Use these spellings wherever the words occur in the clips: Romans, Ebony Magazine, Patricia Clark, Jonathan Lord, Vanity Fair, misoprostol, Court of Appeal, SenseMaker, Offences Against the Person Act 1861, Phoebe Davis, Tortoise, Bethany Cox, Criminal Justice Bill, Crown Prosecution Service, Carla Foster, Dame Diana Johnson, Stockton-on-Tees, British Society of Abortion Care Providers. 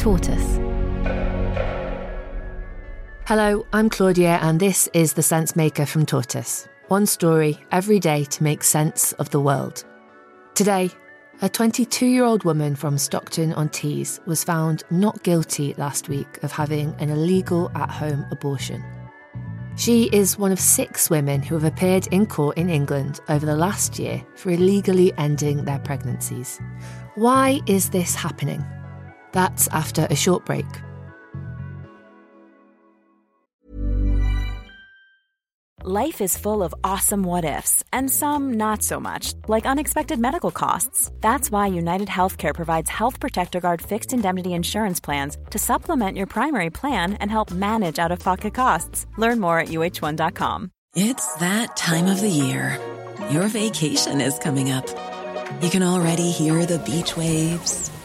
Tortoise. Hello, I'm Claudia and this is The SenseMaker from Tortoise. One story every day to make sense of the world. Today, a 22-year-old woman from Stockton-on-Tees was found not guilty last week of having an illegal at-home abortion. She is one of 6 women who have appeared in court in England over the last year for illegally ending their pregnancies. Why is this happening? That's after a short break. Life is full of awesome what-ifs, and some not so much, like unexpected medical costs. That's why United Healthcare provides Health Protector Guard fixed indemnity insurance plans to supplement your primary plan and help manage out-of-pocket costs. Learn more at uh1.com. It's that time of the year. Your vacation is coming up. You can already hear the beach waves,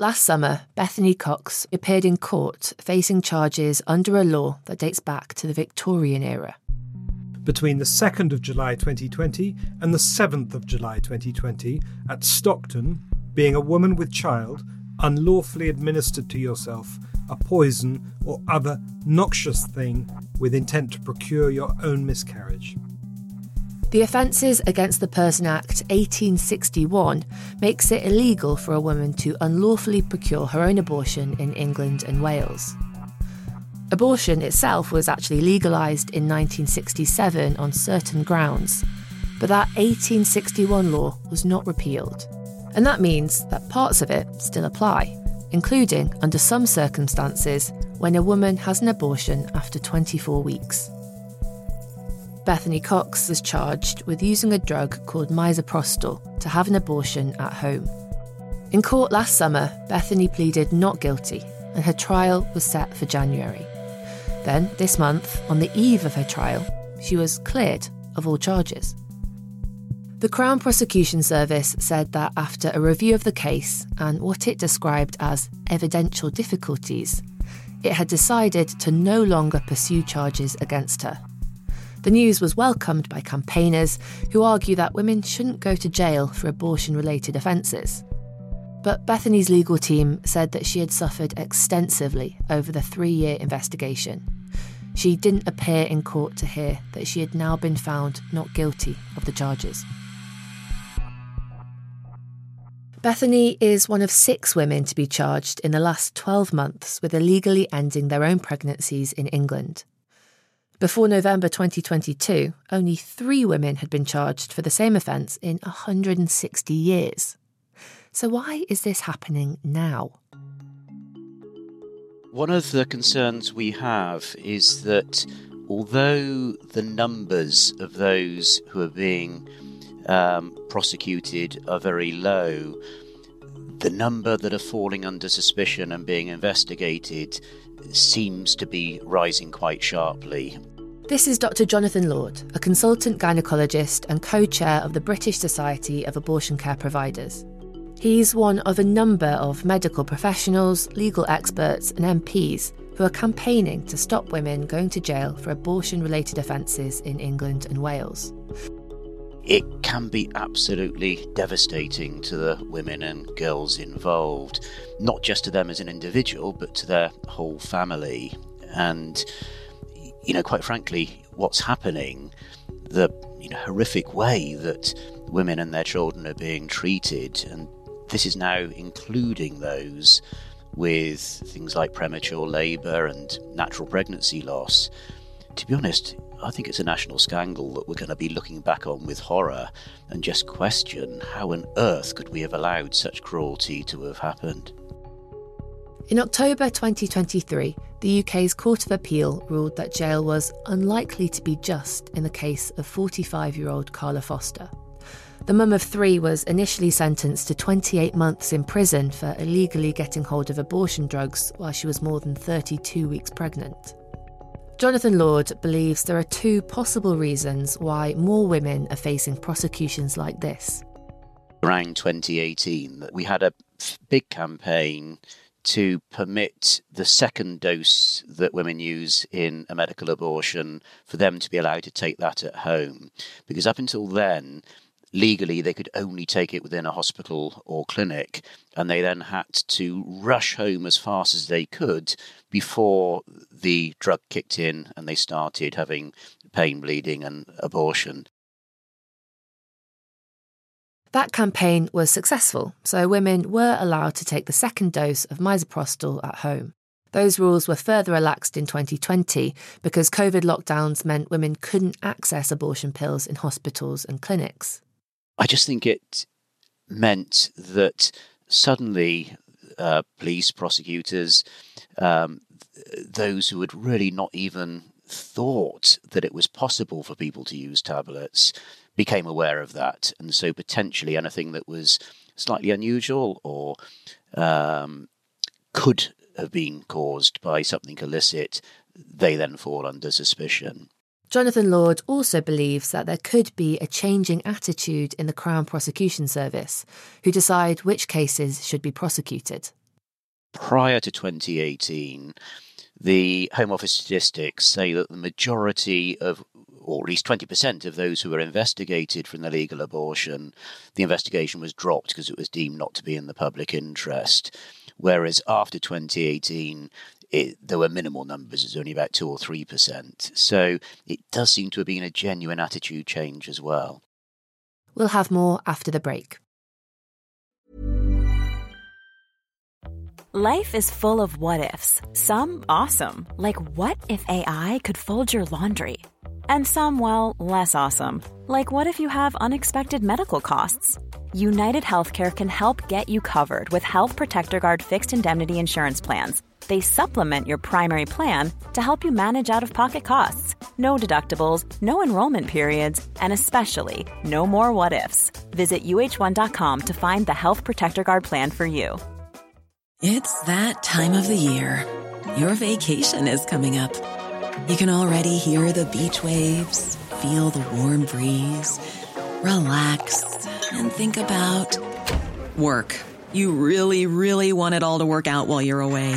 Last summer, Bethany Cox appeared in court facing charges under a law that dates back to the Victorian era. Between the 2nd of July 2020 and the 7th of July 2020, at Stockton, being a woman with child, unlawfully administered to yourself a poison or other noxious thing with intent to procure your own miscarriage. The Offences Against the Person Act 1861 makes it illegal for a woman to unlawfully procure her own abortion in England and Wales. Abortion itself was actually legalised in 1967 on certain grounds, but that 1861 law was not repealed. And that means that parts of it still apply, including, under some circumstances, when a woman has an abortion after 24 weeks. Bethany Cox was charged with using a drug called misoprostol to have an abortion at home. In court last summer, Bethany pleaded not guilty, and her trial was set for January. Then, this month, on the eve of her trial, she was cleared of all charges. The Crown Prosecution Service said that after a review of the case and what it described as evidential difficulties, it had decided to no longer pursue charges against her. The news was welcomed by campaigners who argue that women shouldn't go to jail for abortion-related offences. But Bethany's legal team said that she had suffered extensively over the 3-year investigation. She didn't appear in court to hear that she had now been found not guilty of the charges. Bethany is one of 6 women to be charged in the last 12 months with illegally ending their own pregnancies in England. Before November 2022, only 3 women had been charged for the same offence in 160 years. So why is this happening now? One of the concerns we have is that although the numbers of those who are being prosecuted are very low, the number that are falling under suspicion and being investigated seems to be rising quite sharply. This is Dr. Jonathan Lord, a consultant gynaecologist and co-chair of the British Society of Abortion Care Providers. He's one of a number of medical professionals, legal experts and MPs who are campaigning to stop women going to jail for abortion-related offences in England and Wales. It can be absolutely devastating to the women and girls involved, not just to them as an individual, but to their whole family. And, quite frankly, what's happening, the horrific way that women and their children are being treated, and this is now including those with things like premature labour and natural pregnancy loss. To be honest, I think it's a national scandal that we're going to be looking back on with horror and just question how on earth could we have allowed such cruelty to have happened. In October 2023, the UK's Court of Appeal ruled that jail was unlikely to be just in the case of 45-year-old Carla Foster. The mum of three was initially sentenced to 28 months in prison for illegally getting hold of abortion drugs while she was more than 32 weeks pregnant. Jonathan Lord believes there are two possible reasons why more women are facing prosecutions like this. Around 2018, we had a big campaign to permit the second dose that women use in a medical abortion, for them to be allowed to take that at home. Because up until then, legally, they could only take it within a hospital or clinic, and they then had to rush home as fast as they could before the drug kicked in and they started having pain, bleeding and abortion. That campaign was successful, so women were allowed to take the second dose of misoprostol at home. Those rules were further relaxed in 2020 because COVID lockdowns meant women couldn't access abortion pills in hospitals and clinics. I just think it meant that suddenly police, prosecutors, those who had really not even thought that it was possible for people to use tablets became aware of that. And so potentially anything that was slightly unusual or could have been caused by something illicit, they then fall under suspicion. Jonathan Lord also believes that there could be a changing attitude in the Crown Prosecution Service, who decide which cases should be prosecuted. Prior to 2018, the Home Office statistics say that the majority of, or at least 20% of those who were investigated for an illegal abortion, the investigation was dropped because it was deemed not to be in the public interest. Whereas after 2018, there were minimal numbers, it was only about 2 or 3%. So it does seem to have been a genuine attitude change as well. We'll have more after the break. Life is full of what-ifs, some awesome, like what if AI could fold your laundry? And some, well, less awesome, like what if you have unexpected medical costs? United Healthcare can help get you covered with Health Protector Guard fixed indemnity insurance plans. They supplement your primary plan to help you manage out-of-pocket costs. No deductibles, no enrollment periods, and especially no more what-ifs. Visit uh1.com to find the Health Protector Guard plan for you. It's that time of the year. Your vacation is coming up. You can already hear the beach waves, feel the warm breeze, relax, and think about work. You really, really want it all to work out while you're away.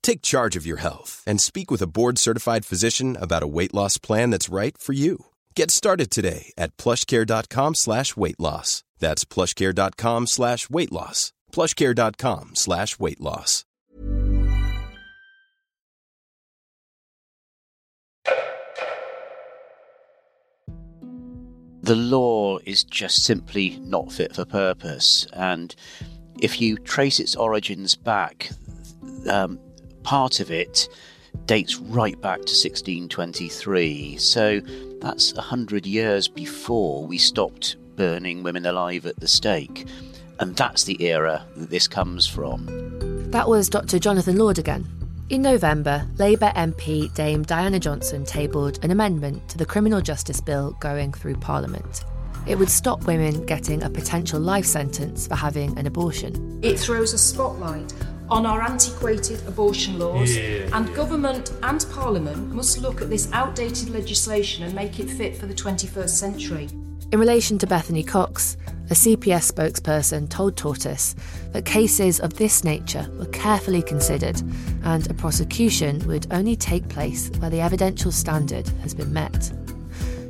Take charge of your health and speak with a board-certified physician about a weight loss plan that's right for you. Get started today at PlushCare.com/weight loss. That's PlushCare.com/weight loss. PlushCare.com/weight loss. The law is just simply not fit for purpose, and if you trace its origins back, part of it dates right back to 1623. So that's 100 years before we stopped burning women alive at the stake. And that's the era that this comes from. That was Dr. Jonathan Lord again. In November, Labour MP Dame Diana Johnson tabled an amendment to the Criminal Justice Bill going through Parliament. It would stop women getting a potential life sentence for having an abortion. It throws a spotlight on our antiquated abortion laws, and government and Parliament must look at this outdated legislation and make it fit for the 21st century. In relation to Bethany Cox, a CPS spokesperson told Tortoise that cases of this nature were carefully considered and a prosecution would only take place where the evidential standard has been met.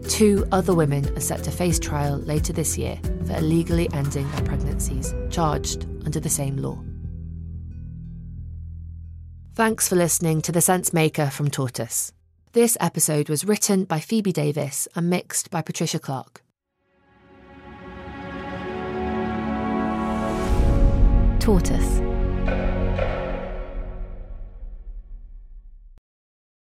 2 other women are set to face trial later this year for illegally ending their pregnancies, charged under the same law. Thanks for listening to The SenseMaker from Tortoise. This episode was written by Phoebe Davis and mixed by Patricia Clark. Tortoise.